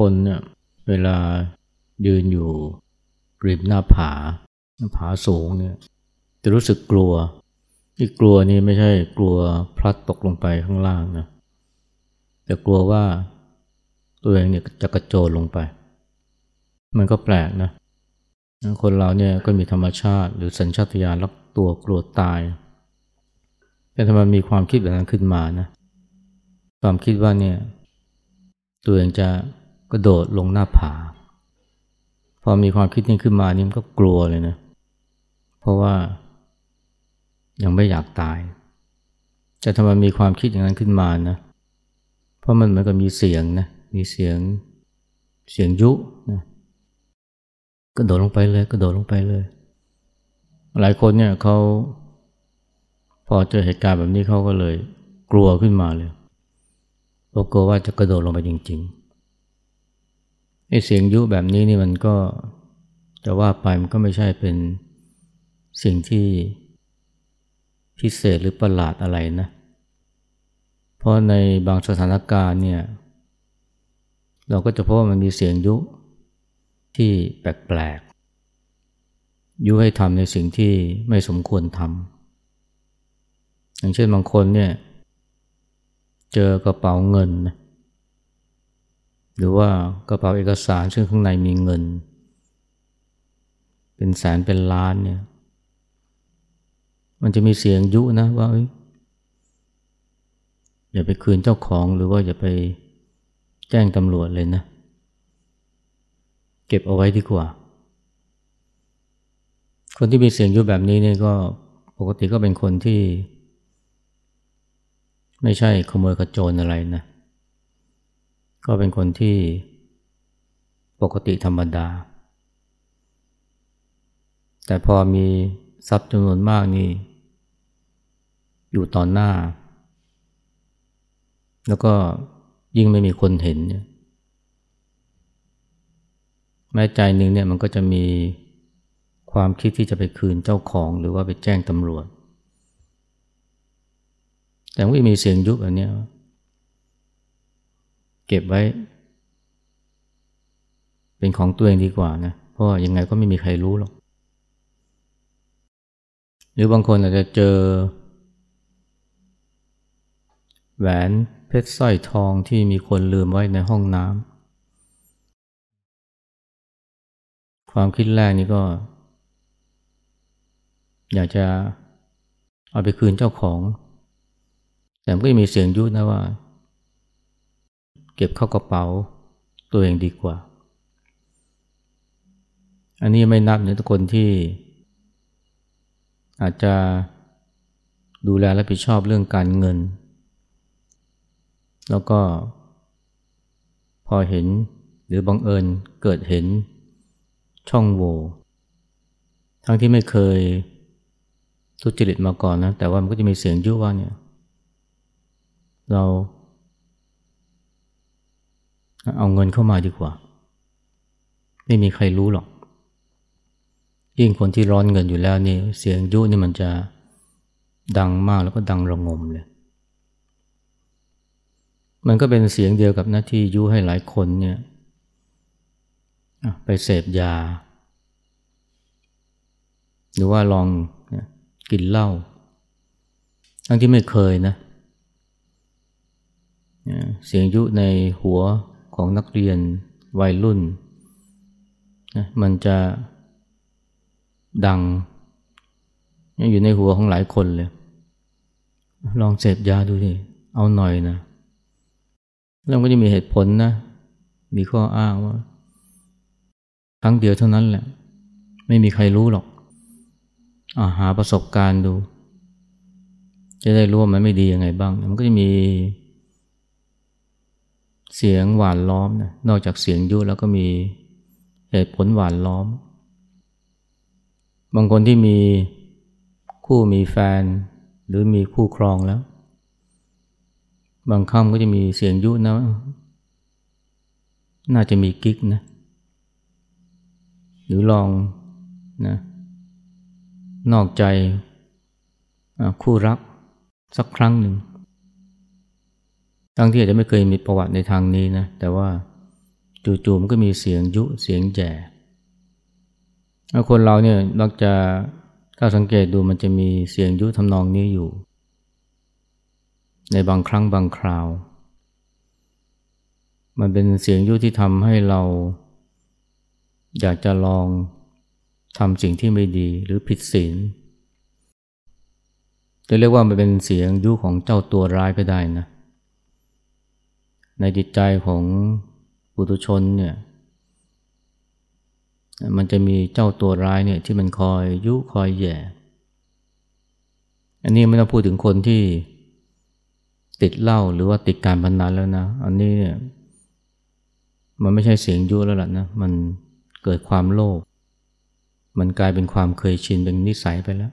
คนเนี่ยเวลายืนอยู่ริมหน้าผาสูงเนี่ยจะรู้สึกกลัวที่กลัวนี่ไม่ใช่กลัวพลัดตกลงไปข้างล่างนะแต่กลัวว่าตัวเองเนี่ยจะกระโจนลงไปมันก็แปลกนะคนเราเนี่ยก็มีธรรมชาติหรือสัญชาตญาณรักตัวกลัวตายแต่ทำไมมีความคิดแบบนั้นขึ้นมานะความคิดว่าเนี่ยตัวเองจะกระโดดลงหน้าผาพอมีความคิดนี้ขึ้นมานี่มันก็กลัวเลยนะเพราะว่ายังไม่อยากตายแต่ทำไมมีความคิดอย่างนั้นขึ้นมานะเพราะมันเหมือนกับมีเสียงนะมีเสียงยุนะกระโดดลงไปเลยกระโดดลงไปเลยหลายคนเนี่ยเขาพอเจอเหตุการณ์แบบนี้เขาก็เลยกลัวขึ้นมาเลยกลัวว่าจะกระโดดลงไปจริงๆไอ้เสียงยุแบบนี้นี่มันก็จะว่าไปมันก็ไม่ใช่เป็นสิ่งที่พิเศษหรือประหลาดอะไรนะเพราะในบางสถานการณ์เนี่ยเราก็จะพบว่ามันมีเสียงยุที่แปลกๆยุให้ทำในสิ่งที่ไม่สมควรทำอย่างเช่นบางคนเนี่ยเจอกระเป๋าเงินนะหรือว่ากระเป๋าเอกสารซึ่งข้างในมีเงินเป็นแสนเป็นล้านเนี่ยมันจะมีเสียงยุนะว่าอย่าไปคืนเจ้าของหรือว่าอย่าไปแจ้งตำรวจเลยนะเก็บเอาไว้ดีกว่าคนที่มีเสียงยุแบบนี้เนี่ยก็ปกติก็เป็นคนที่ไม่ใช่ขโมยขโจรอะไรนะก็เป็นคนที่ปกติธรรมดาแต่พอมีทรัพย์จำนวนมากนี่อยู่ต่อหน้าแล้วก็ยิ่งไม่มีคนเห็นเนี่ยแม้ใจหนึ่งเนี่ยมันก็จะมีความคิดที่จะไปคืนเจ้าของหรือว่าไปแจ้งตำรวจแต่ก็มีเสียงยุบอันนี้เก็บไว้เป็นของตัวเองดีกว่านะเพราะยังไงก็ไม่มีใครรู้หรอกหรือบางคนอาจจะเจอแหวนเพชรสร้อยทองที่มีคนลืมไว้ในห้องน้ำความคิดแรกนี่ก็อยากจะเอาไปคืนเจ้าของแต่ก็ยังมีเสียงยุนะว่าเก็บเข้ากระเป๋าตัวเองดีกว่าอันนี้ไม่นับเนี่ยทุกคนที่อาจจะดูแลรับผิดชอบเรื่องการเงินแล้วก็พอเห็นหรือบังเอิญเกิดเห็นช่องโหว่ทั้งที่ไม่เคยทุจริตมาก่อนนะแต่ว่ามันก็จะมีเสียงยั่วว่าเนี่ยเราเอาเงินเข้ามาดีกว่าไม่มีใครรู้หรอกยิ่งคนที่ร้อนเงินอยู่แล้วนี่เสียงยุนี่มันจะดังมากแล้วก็ดังระงมเลยมันก็เป็นเสียงเดียวกับหน้าที่ยุให้หลายคนเนี่ยไปเสพยาหรือว่าลองกินเหล้าทั้งที่ไม่เคยนะเสียงยุในหัวของนักเรียนวัยรุ่นนะมันจะดังอยู่ในหัวของหลายคนเลยลองเสพยาดูสิเอาหน่อยนะแล้วก็จะมีเหตุผลนะมีข้ออ้างว่าครั้งเดียวเท่านั้นแหละไม่มีใครรู้หรอกหาประสบการณ์ดูจะได้รู้ว่ามันไม่ดียังไงบ้างมันก็จะมีเสียงหวานล้อมนะนอกจากเสียงยุแล้วก็มีเหตุผลหวานล้อมบางคนที่มีคู่มีแฟนหรือมีคู่ครองแล้วบางครั้งก็จะมีเสียงยุนะน่าจะมีกิ๊กนะหรือลองนะนอกใจคู่รักสักครั้งหนึ่งทั้งที่อาจจะไม่เคยมีประวัติในทางนี้นะแต่ว่า จู่ๆมันก็มีเสียงยุเสียงแย่คนเราเนี่ยมักจะถ้าสังเกตดูมันจะมีเสียงยุทำนองนี้อยู่ในบางครั้งบางคราวมันเป็นเสียงยุที่ทำให้เราอยากจะลองทำสิ่งที่ไม่ดีหรือผิดศีลจะเรียกว่ามันเป็นเสียงยุของเจ้าตัวร้ายก็ได้นะในจิตใจของปุถุชนเนี่ยมันจะมีเจ้าตัวร้ายเนี่ยที่มันคอยยุคอยแย่อันนี้ไม่ต้องพูดถึงคนที่ติดเหล้าหรือว่าติดการพนันแล้วนะอันนี้เนี่ยมันไม่ใช่เสียงยุแล้วล่ะนะมันเกิดความโลภมันกลายเป็นความเคยชินเป็นนิสัยไปแล้ว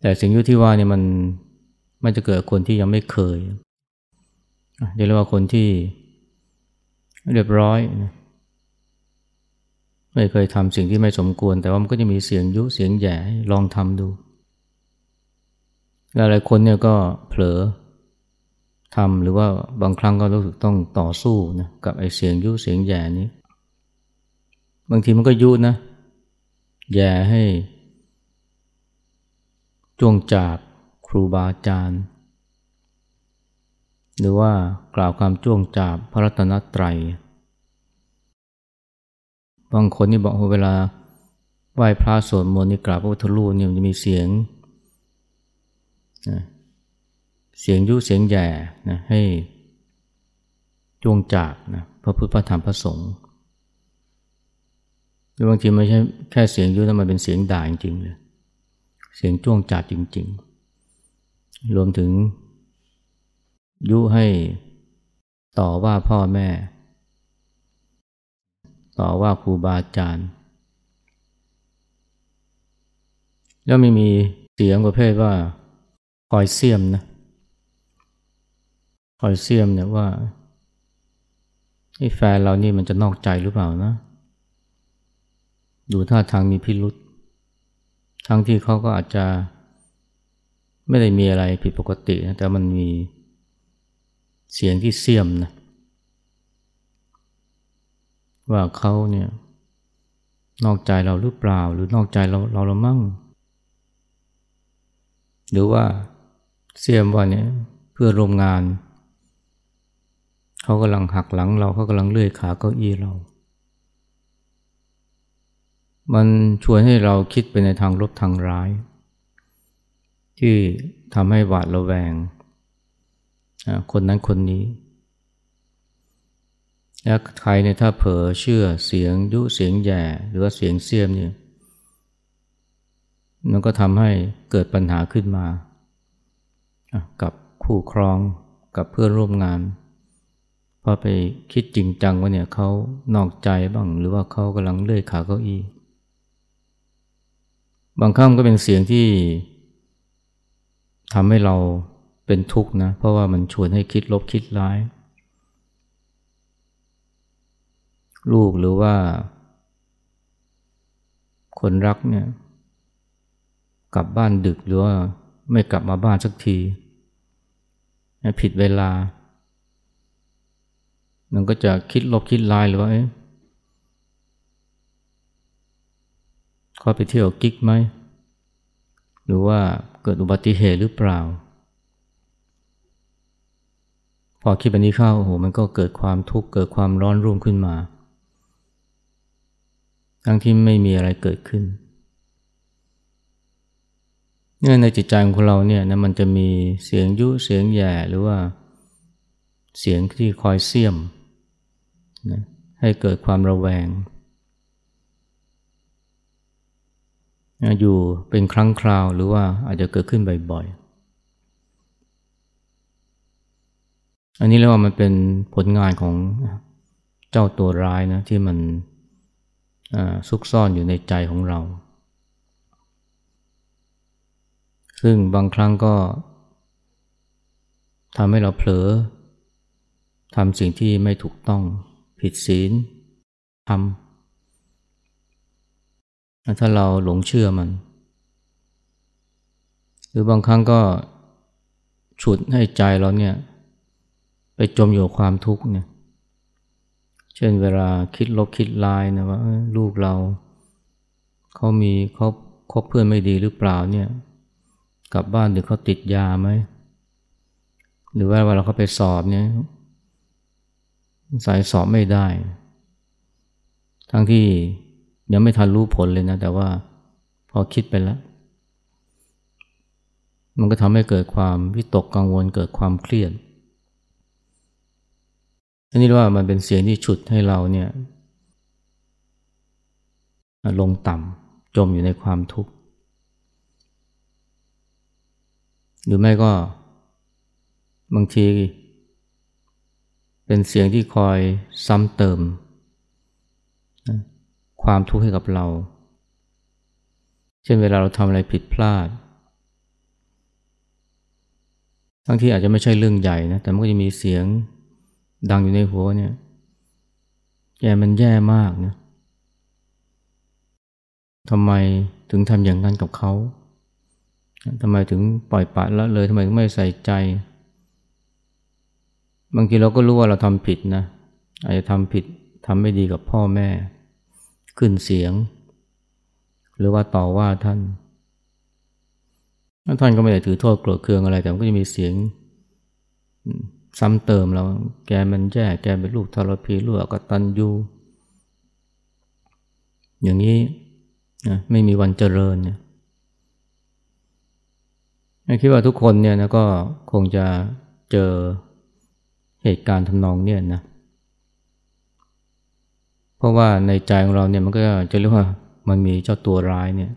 แต่เสียงยุที่ว่าเนี่ยมันจะเกิดคนที่ยังไม่เคยเรียกว่าคนที่เรียบร้อยนะไม่เคยทำสิ่งที่ไม่สมควรแต่ว่ามันก็จะมีเสียงยุเสียงแย่ลองทำดูหลายคนเนี่ยก็เผลอทำหรือว่าบางครั้งก็รู้สึกต้องต่อสู้นะกับไอ้เสียงยุเสียงแย่นี้บางทีมันก็ยุนะแย่ให้จ้วงจาบครูบาอาจารย์หรือว่ากล่าวความจ้วงจาบพระรัตนตรัยบางคนนี่บอกว่าเวลาไหว้พระสวดมนต์นี่กราบพระพุทธรูปเนี่ยมันจะมีเสียงยุเสียงแย่นะให้จ้วงจาบนะพระพุทธพระธรรมพระสงฆ์บางทีไม่ใช่แค่เสียงยุนะมันเป็นเสียงด่าจริงๆเลยเสียงจ้วงจาบจริงๆรวมถึงยุให้ต่อว่าพ่อแม่ต่อว่าครูบาอาจารย์แล้วไม่มีเสียงประเภทว่าคอยเสียมนะคอยเสียมเนี่ยว่าไอ้แฟนเรานี่มันจะนอกใจหรือเปล่านะดูท่าทางมีพิรุธทั้งที่เขาก็อาจจะไม่ได้มีอะไรผิดปกตินะแต่มันมีเสียงที่เสียมนะว่าเขาเนี่ยนอกใจเราหรือเปล่าหรือนอกใจเราละมั่งหรือว่าเสียมว่าเนี่ยเพื่อนร่วมงานเขากำลังหักหลังเราเขากำลังเลื่อยขาเก้าอี้เรามันชวนให้เราคิดไปในทางลบทางร้ายที่ทำให้หวาดระแวงคนนั้นคนนี้แล้วใครเนี่ยถ้าเผลอเชื่อเสียงยุเสียงแย่หรือว่าเสียงเสี้ยมเนี่ยมันก็ทำให้เกิดปัญหาขึ้นมากับคู่ครองกับเพื่อนร่วมงานพอไปคิดจริงจังว่าเนี่ยเขานอกใจบ้างหรือว่าเขากำลังเลื่อยขาเก้าอี้บางครั้งก็เป็นเสียงที่ทำให้เราเป็นทุกข์นะเพราะว่ามันชวนให้คิดลบคิดร้ายลูกหรือว่าคนรักเนี่ยกลับบ้านดึกหรือว่าไม่กลับมาบ้านสักทีผิดเวลามันก็จะคิดลบคิดร้ายหรือว่าเขาไปเที่ยวกิ๊กไหมหรือว่าเกิดอุบัติเหตุหรือเปล่าพอคิดแบบนี้เข้าโอ้โหมันก็เกิดความทุกข์เกิดความร้อนรุ่มขึ้นมาทั้งที่ไม่มีอะไรเกิดขึ้นเนี่ยในจิตใจของเราเนี่ยนะมันจะมีเสียงยุเสียงแย่หรือว่าเสียงที่คอยเสี้ยมนะให้เกิดความระแวงนะอยู่เป็นครั้งคราวหรือว่าอาจจะเกิดขึ้นบ่อยๆอันนี้เรียกว่ามันเป็นผลงานของเจ้าตัวร้ายนะที่มันซุกซ่อนอยู่ในใจของเราซึ่งบางครั้งก็ทำให้เราเผลอทำสิ่งที่ไม่ถูกต้องผิดศีลทำถ้าเราหลงเชื่อมันหรือบางครั้งก็ฉุดให้ใจเราเนี่ยไปจมอยู่ความทุกข์เนี่ย เช่นเวลาคิดลบคิดลายนะว่าลูกเราเขาคบเพื่อนไม่ดีหรือเปล่าเนี่ยกลับบ้านหรือเขาติดยาไหมหรือว่าเวลาเขาไปสอบเนี่ยสายสอบไม่ได้ทั้งที่ยังไม่ทันรู้ผลเลยนะแต่ว่าพอคิดไปแล้วมันก็ทำให้เกิดความวิตกกังวลเกิดความเครียดอันนี้ว่ามันเป็นเสียงที่ฉุดให้เราเนี่ยลงต่ำจมอยู่ในความทุกข์หรือไม่ก็บางทีเป็นเสียงที่คอยซ้ำเติมความทุกข์ให้กับเราเช่นเวลาเราทำอะไรผิดพลาดทั้งที่อาจจะไม่ใช่เรื่องใหญ่นะแต่มันก็จะมีเสียงดังอยู่ในหัวเนี่ยแกมันแย่มากนะทำไมถึงทำอย่างนั้นกับเขาทำไมถึงปล่อยปละละเลยทำไมถึงไม่ใส่ใจบางทีเราก็รู้ว่าเราทำผิดนะอาจจะทำผิดทำไม่ดีกับพ่อแม่ขึ้นเสียงหรือว่าต่อว่าท่านก็ไม่ได้ถือโทษโกรธเคืองอะไรแต่มันก็จะมีเสียงซ้ำเติมเราแกมันแย่แกเป็นลูกทรพีลูกอกตัญญูอย่างนี้นะไม่มีวันเจริญเนี่ยคิดว่าทุกคนเนี่ยนะก็คงจะเจอเหตุการณ์ทำนองเนี่ยนะเพราะว่าในใจของเราเนี่ยมันก็จะเรียกว่ามันมีเจ้าตัวร้ายเนี่ย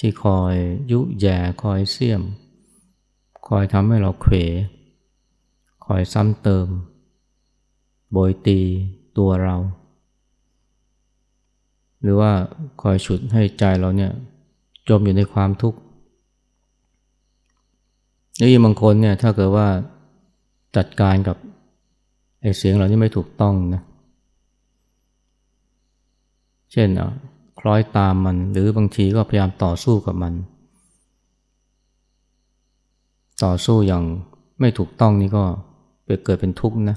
ที่คอยยุแย่คอยเสี่ยมคอยทำให้เราเขวคอยซ้ำเติมโบยตีตัวเราหรือว่าคอยฉุดให้ใจเราเนี่ยจมอยู่ในความทุกข์แล้วบางคนเนี่ยถ้าเกิดว่าจัดการกับไอ้เสียงเหล่านี้ไม่ถูกต้องนะเช่นคล้อยตามมันหรือบางทีก็พยายามต่อสู้กับมันต่อสู้อย่างไม่ถูกต้องนี่ก็เกิดเป็นทุกข์นะ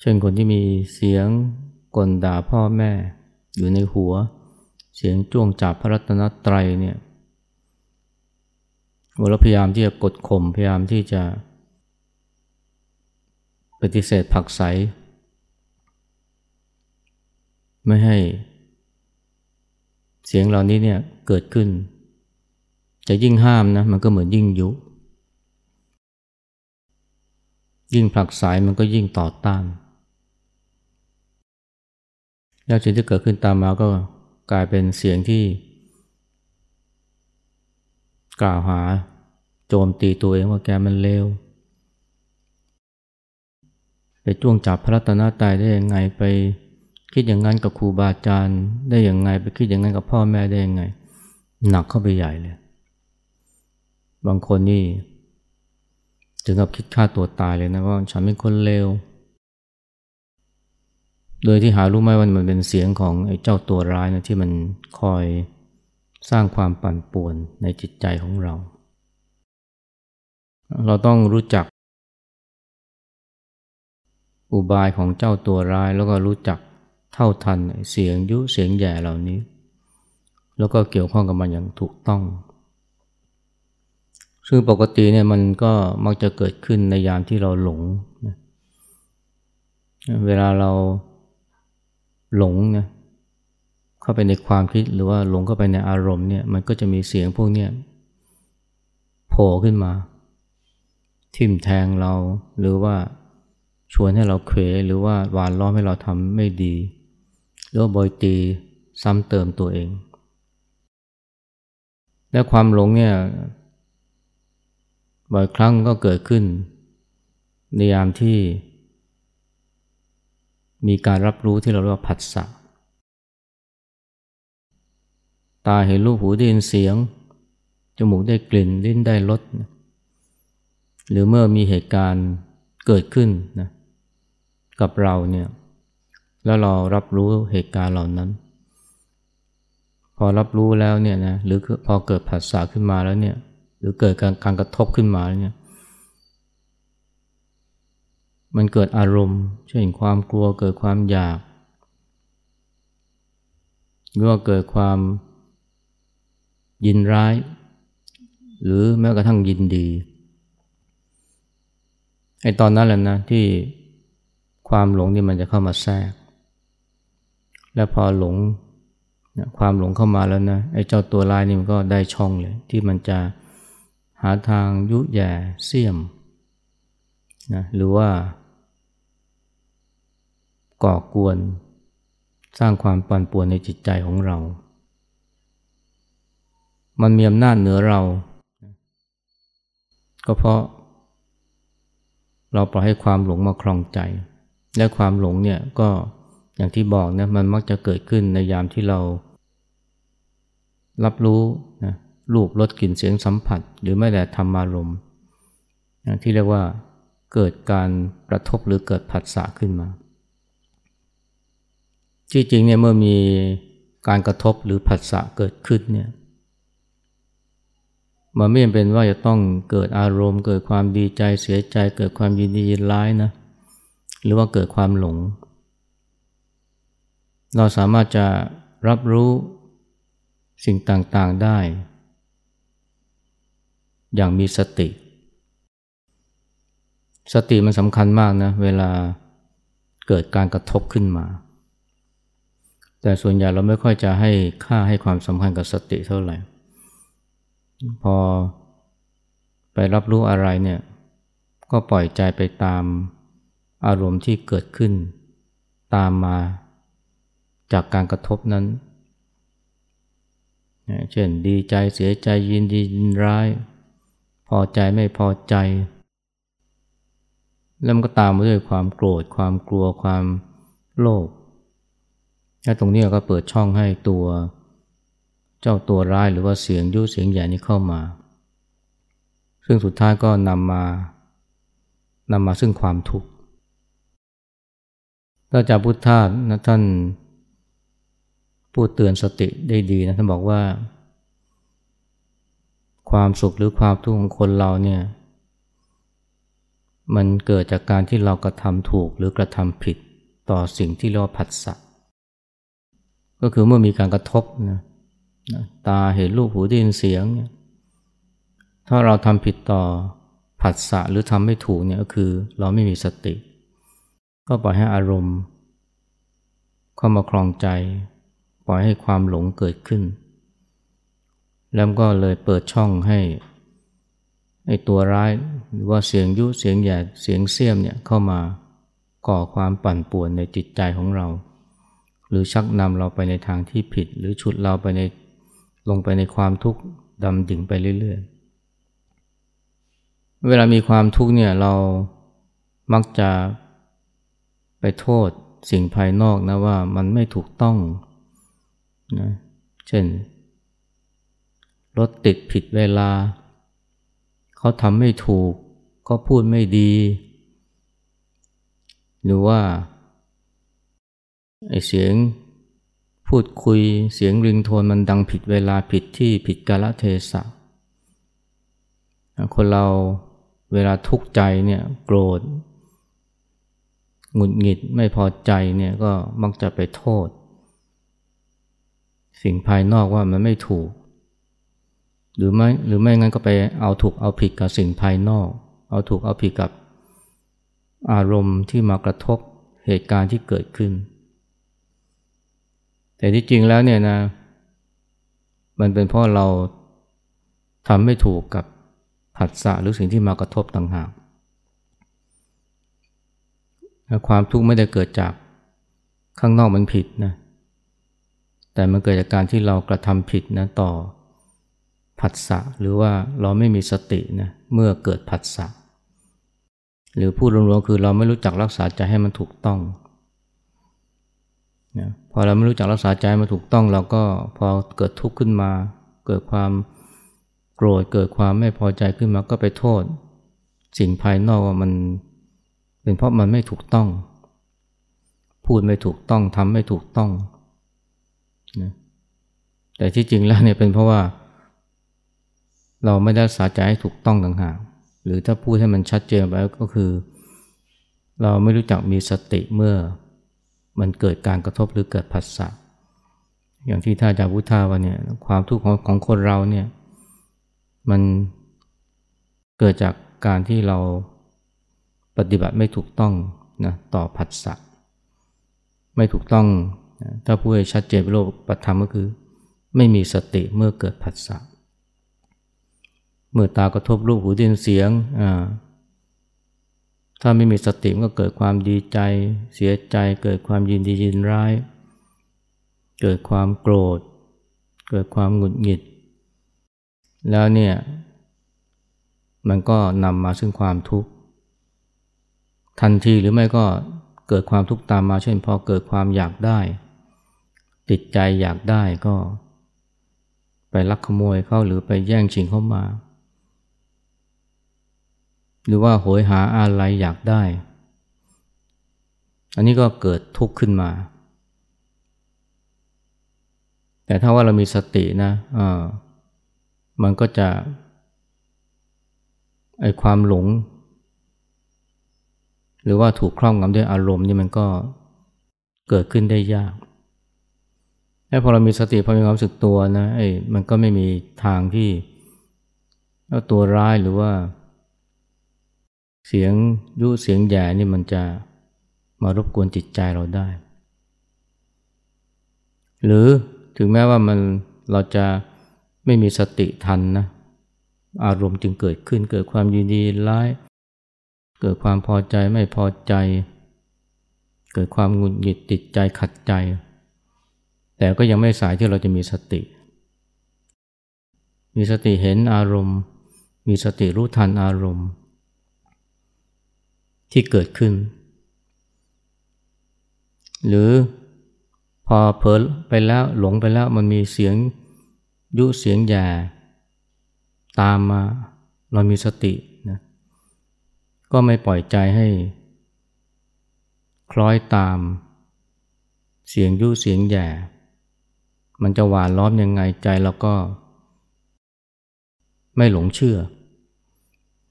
เช่นคนที่มีเสียงกลด่าพ่อแม่อยู่ในหัวเสียงจ้วงจับพระรัตนตรัยเนี่ยเราพยายามที่จะกดข่มพยายามที่จะปฏิเสธผักใสไม่ให้เสียงเหล่านี้เนี่ยเกิดขึ้นจะยิ่งห้ามนะมันก็เหมือนยิ่งยุยิ่งผลักไสมันก็ยิ่งต่อต้านแล้วสิ่งที่เกิดขึ้นตามมาก็กลายเป็นเสียงที่กล่าวหาโจมตีตัวเองว่าแกมันเลวไปจ้วงจับพระรัตนตรัยได้ยังไงไปคิดอย่างนั้นกับครูบาอาจารย์ได้ยังไงไปคิดอย่างนั้นกับพ่อแม่ได้ยังไงหนักเข้าไปใหญ่เลยบางคนนี่ถึงกับคิดฆ่าตัวตายเลยนะว่าฉันเป็นคนเลวโดยที่หารู้ไหมว่ามันเป็นเสียงของไอ้เจ้าตัวร้ายนะที่มันคอยสร้างความปั่นป่วนในจิตใจของเราต้องรู้จักอุบายของเจ้าตัวร้ายแล้วก็รู้จักเท่าทันเสียงยุเสียงแย่เหล่านี้แล้วก็เกี่ยวข้องกับมันอย่างถูกต้องซึ่งปกติเนี่ยมันก็มักจะเกิดขึ้นในยามที่เราหลงนะเวลาเราหลงนะเข้าไปในความคิดหรือว่าหลงเข้าไปในอารมณ์เนี่ยมันก็จะมีเสียงพวกเนี้ยโผล่ขึ้นมาทิ่มแทงเราหรือว่าชวนให้เราเขวหรือว่าหวานล้อมให้เราทำไม่ดีหรือว่าบ่อยตีซ้ำเติมตัวเองและความหลงเนี่ยบ่อยครั้งก็เกิดขึ้นในยามที่มีการรับรู้ที่เราเรียกว่าผัสสะตาเห็นรูปหูได้ยินเสียงจมูกได้กลิ่นลิ้นได้รสหรือเมื่อมีเหตุการณ์เกิดขึ้นนะกับเราเนี่ยแล้วเรารับรู้เหตุการณ์เหล่านั้นพอรับรู้แล้วเนี่ยนะหรือพอเกิดผัสสะขึ้นมาแล้วเนี่ยหรือเกิดการกระทบขึ้นมาเนี่ย มันเกิดอารมณ์เช่นความกลัวเกิดความอยากหรือว่าเกิดความยินร้ายหรือแม้กระทั่งยินดีไอ้ตอนนั้นแหละนะที่ความหลงนี่มันจะเข้ามาแทรกและพอหลงความหลงเข้ามาแล้วนะไอ้เจ้าตัวร้ายนี่มันก็ได้ช่องเลยที่มันจะหาทางยุแย่เสี้ยมนะหรือว่าก่อกวนสร้างความปั่นป่วนในจิตใจของเรามันมีอำนาจเหนือเราก็เพราะเราปล่อยให้ความหลงมาครองใจและความหลงเนี่ยก็อย่างที่บอกนะมันมักจะเกิดขึ้นในยามที่เรารับรู้นะรูปรสกลิ่นเสียงสัมผัสหรือแม้แต่ธรรมารมณ์ที่เรียกว่าเกิดการกระทบหรือเกิดผัสสะขึ้นมาที่จริงเนี่ยเมื่อมีการกระทบหรือผัสสะเกิดขึ้นเนี่ยมันไม่จำเป็นว่าจะต้องเกิดอารมณ์เกิดความดีใจเสียใจเกิดความยินดียินร้ายนะหรือว่าเกิดความหลงเราสามารถจะรับรู้สิ่งต่างๆได้อย่างมีสติสติมันสำคัญมากนะเวลาเกิดการกระทบขึ้นมาแต่ส่วนใหญ่เราไม่ค่อยจะให้ค่าให้ความสำคัญกับสติเท่าไหร่พอไปรับรู้อะไรเนี่ยก็ปล่อยใจไปตามอารมณ์ที่เกิดขึ้นตามมาจากการกระทบนั้นเช่นดีใจเสียใจยินดียินร้ายพอใจไม่พอใจแล้วมันก็ตามมาด้วยความโกรธความกลัวความโลภและตรงนี้ก็เปิดช่องให้ตัวเจ้าตัวร้ายหรือว่าเสียงยุเสียงใหญ่นี้เข้ามาซึ่งสุดท้ายก็นำมาซึ่งความทุกข์พระอาจารย์พุทธทาสนะท่านพูดเตือนสติได้ดีนะท่านบอกว่าความสุขหรือความทุกข์ของคนเราเนี่ยมันเกิดจากการที่เรากระทำถูกหรือกระทำผิดต่อสิ่งที่เรียกว่าผัสสะก็คือเมื่อมีการกระทบนะตาเห็นรูปหูได้ยินเสียงถ้าเราทำผิดต่อผัสสะหรือทำไม่ถูกเนี่ยก็คือเราไม่มีสติก็ปล่อยให้อารมณ์เข้ามาครองใจปล่อยให้ความหลงเกิดขึ้นแล้วก็เลยเปิดช่องให้ไอ้ตัวร้ายหรือว่าเสียงยุเสียงแย่เสียงเสี้ยมเนี่ยเข้ามาก่อความปั่นป่วนในจิตใจของเราหรือชักนำเราไปในทางที่ผิดหรือฉุดเราไปในลงไปในความทุกข์ดำดิ่งไปเรื่อยๆเวลามีความทุกข์เนี่ยเรามักจะไปโทษสิ่งภายนอกนะว่ามันไม่ถูกต้องนะเช่นรถติดผิดเวลาเขาทำไม่ถูกเขาพูดไม่ดีหรือว่าไอ้เสียงพูดคุยเสียงริงโทนมันดังผิดเวลาผิดที่ผิดกาลเทศะคนเราเวลาทุกข์ใจเนี่ยโกรธหงุดหงิดไม่พอใจเนี่ยก็มักจะไปโทษสิ่งภายนอกว่ามันไม่ถูกหรือไม่งั้นก็ไปเอาถูกเอาผิดกับสิ่งภายนอกเอาถูกเอาผิดกับอารมณ์ที่มากระทบเหตุการณ์ที่เกิดขึ้นแต่ที่จริงแล้วเนี่ยนะมันเป็นเพราะเราทำไม่ถูกกับผัสสะหรือสิ่งที่มากระทบต่างหากความทุกข์ไม่ได้เกิดจากข้างนอกมันผิดนะแต่มันเกิดจากการที่เรากระทำผิดนะต่อผัสสะหรือว่าเราไม่มีสตินะเมื่อเกิดผัสสะหรือพูดรวมๆคือเราไม่รู้จักรักษาใจให้มันถูกต้องนะพอเราไม่รู้จักรักษาใจมันถูกต้องเราก็พอเกิดทุกข์ขึ้นมาเกิดความโกรธเกิดความไม่พอใจขึ้นมาก็ไปโทษสิ่งภายนอกว่ามันเป็นเพราะมันไม่ถูกต้องพูดไม่ถูกต้องทำไม่ถูกต้องนะแต่ที่จริงแล้วเนี่ยเป็นเพราะว่าเราไม่ได้รักษาใจให้ถูกต้องต่างหากหรือถ้าพูดให้มันชัดเจนไปก็คือ เราไม่รู้จักมีสติเมื่อมันเกิดการกระทบหรือเกิดผัสสะอย่างที่ท่านอาจารย์พุทธาว่าเนี่ยความทุกข์ของคนเราเนี่ยมันเกิดจากการที่เราปฏิบัติไม่ถูกต้องนะต่อผัสสะไม่ถูกต้องนะถ้าพูดให้ชัดเจนเป็นรูปธรรมก็คือไม่มีสติเมื่อเกิดผัสสะเมื่อตากระทบรูปหูได้ยินเสียงถ้าไม่มีสติมันก็เกิดความดีใจเสียใจเกิดความยินดียินร้ายเกิดความโกรธเกิดความหงุดหงิดแล้วเนี่ยมันก็นำมาซึ่งความทุกข์ทันทีหรือไม่ก็เกิดความทุกข์ตามมาเช่นพอเกิดความอยากได้ติดใจอยากได้ก็ไปลักขโมยเขาหรือไปแย่งชิงเขามาหรือว่าโหยหาอะไรอยากได้อันนี้ก็เกิดทุกข์ขึ้นมาแต่ถ้าว่าเรามีสตินะมันก็จะไอ้ความหลงหรือว่าถูกครอบงำด้วยอารมณ์นี่มันก็เกิดขึ้นได้ยากแต่พอเรามีสติพอมีความรู้สึกตัวนะไอ้มันก็ไม่มีทางที่ตัวร้ายหรือว่าเสียงยุเสียงแย่นี่มันจะมารบกวนจิตใจเราได้หรือถึงแม้ว่าเราจะไม่มีสติทันนะอารมณ์จึงเกิดขึ้นเกิดความยินดีร้ายเกิดความพอใจไม่พอใจเกิดความหงุดหงิดติดใจขัดใจแต่ก็ยังไม่สายที่เราจะมีสติเห็นอารมณ์มีสติรู้ทันอารมณ์ที่เกิดขึ้นหรือพอเผลอไปแล้วหลงไปแล้วมันมีเสียงยุเสียงแย่ตามมาเรามีสตินะก็ไม่ปล่อยใจให้คล้อยตามเสียงยุเสียงแย่มันจะหวานล้อมยังไงใจเราก็ไม่หลงเชื่อ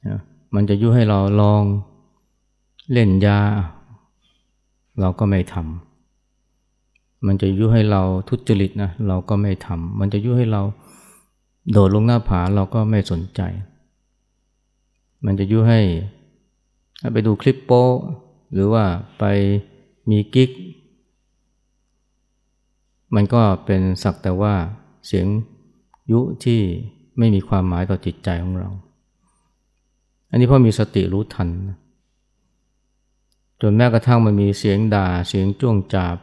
นะมันจะยุให้เราลองเล่นยาเราก็ไม่ทำมันจะยุให้เราทุจริตนะเราก็ไม่ทำมันจะยุให้เราโดดลงหน้าผาเราก็ไม่สนใจมันจะยุให้ไปดูคลิปโป๊หรือว่าไปมีกิ๊กมันก็เป็นสักแต่ว่าเสียงยุที่ไม่มีความหมายต่อจิตใจของเราอันนี้พอมีสติรู้ทันจนแม้กระทั่งมันมีเสียงด่าเสียงจ้วงจาบ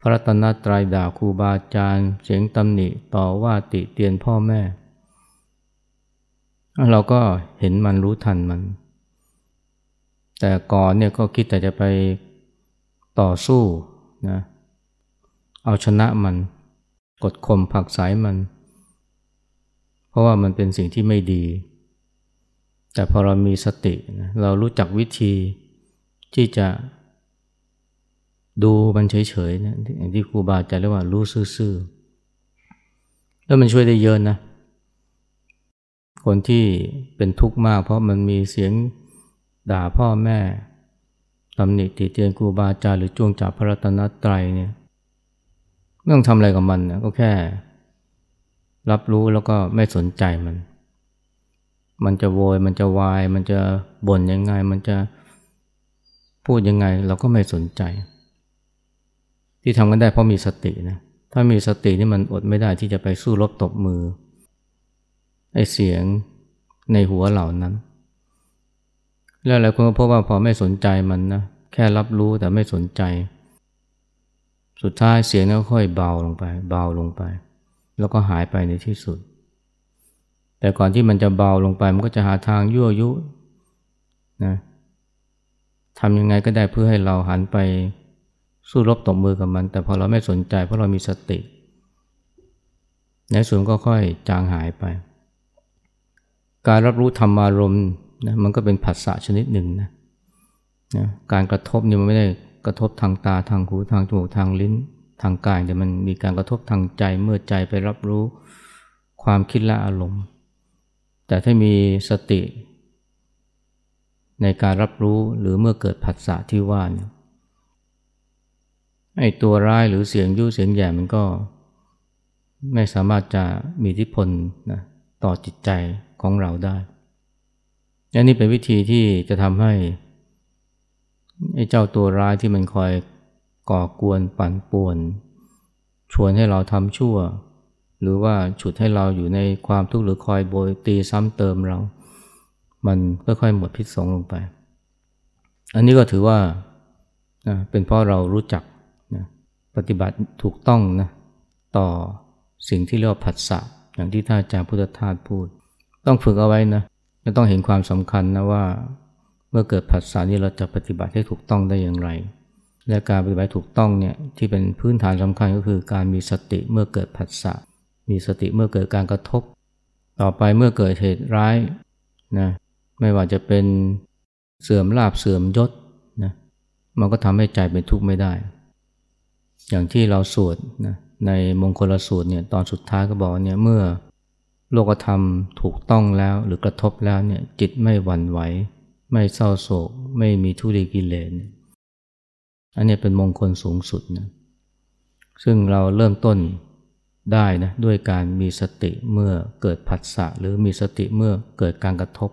พระรัตนตรัยด่าครูบาอาจารย์เสียงตำหนิต่อว่าติเตียนพ่อแม่เราก็เห็นมันรู้ทันมันแต่ก่อนเนี่ยก็คิดแต่จะไปต่อสู้นะเอาชนะมันกดข่มผลักไสมันเพราะว่ามันเป็นสิ่งที่ไม่ดีแต่พอเรามีสตินะเรารู้จักวิธีที่จะดูมันเฉยๆนะอย่างที่ครูบาอาจารย์เรียกว่ารู้ซื่อๆแล้วมันช่วยได้เยอะนะคนที่เป็นทุกข์มากเพราะมันมีเสียงด่าพ่อแม่ตำหนิติเตียนครูบาอาจารย์หรือจ้วงจับพระรัตนตรัยเนี่ยไม่ต้องทำอะไรกับมันนะก็แค่รับรู้แล้วก็ไม่สนใจมันจะโวยมันจะวายมันจะบ่นยังไงมันจะพูดยังไงเราก็ไม่สนใจที่ทำกันได้เพราะมีสตินะถ้ามีสตินี่มันอดไม่ได้ที่จะไปสู้รบตบมือไอ้เสียงในหัวเหล่านั้นแล้วหลายคนก็พบว่าพอไม่สนใจมันนะแค่รับรู้แต่ไม่สนใจสุดท้ายเสียงก็ค่อยเบาลงไปแล้วก็หายไปในที่สุดแต่ก่อนที่มันจะเบาลงไปมันก็จะหาทางยั่วยุนะทำยังไงก็ได้เพื่อให้เราหันไปสู้รบตบมือกับมันแต่พอเราไม่สนใจเพราะเรามีสติในส่วนก็ค่อยจางหายไปการรับรู้ธรรมารมณ์นะมันก็เป็นผัสสะชนิดหนึ่งนะการกระทบนี่มันไม่ได้กระทบทางตาทางหูทางจมูกทางลิ้นทางกายแต่มันมีการกระทบทางใจเมื่อใจไปรับรู้ความคิดและอารมณ์แต่ถ้ามีสติ ในการรับรู้หรือเมื่อเกิดผัสสะที่ว่าเนี่ยไอ้ตัวร้ายหรือเสียงยุ่เสียงแย่มันก็ไม่สามารถจะมีอิทธิพลนะต่อจิตใจของเราได้และนี่เป็นวิธีที่จะทำให้ไอ้เจ้าตัวร้ายที่มันคอยก่อกวนปั่นป่วนชวนให้เราทำชั่วหรือว่าฉุดให้เราอยู่ในความทุกข์หรือคอยโบยตีซ้ำเติมเรามันค่อยๆหมดพิษสงลงไปอันนี้ก็ถือว่าเป็นเพราะเรารู้จักปฏิบัติถูกต้องนะต่อสิ่งที่เรียกว่าผัสสะอย่างที่ท่านอาจารย์พุทธทาสพูดต้องฝึกเอาไว้นะจะต้องเห็นความสำคัญนะว่าเมื่อเกิดผัสสะนี้เราจะปฏิบัติให้ถูกต้องได้อย่างไรและการปฏิบัติถูกต้องเนี่ยที่เป็นพื้นฐานสำคัญก็คือการมีสติเมื่อเกิดผัสสะมีสติเมื่อเกิดการกระทบต่อไปเมื่อเกิดเหตุร้ายนะไม่ว่าจะเป็นเสื่อมลาภเสื่อมยศนะมันก็ทำให้ใจเป็นทุกข์ไม่ได้อย่างที่เราสวดนะในมงคลสูตรเนี่ยตอนสุดท้ายก็บอกเนี่ยเมื่อโลกธรรมถูกต้องแล้วหรือกระทบแล้วเนี่ยจิตไม่หวั่นไหวไม่เศร้าโศกไม่มีทุลีกิเลสอันนี้เป็นมงคลสูงสุดนะซึ่งเราเริ่มต้นได้นะด้วยการมีสติเมื่อเกิดผัสสะหรือมีสติเมื่อเกิดการกระทบ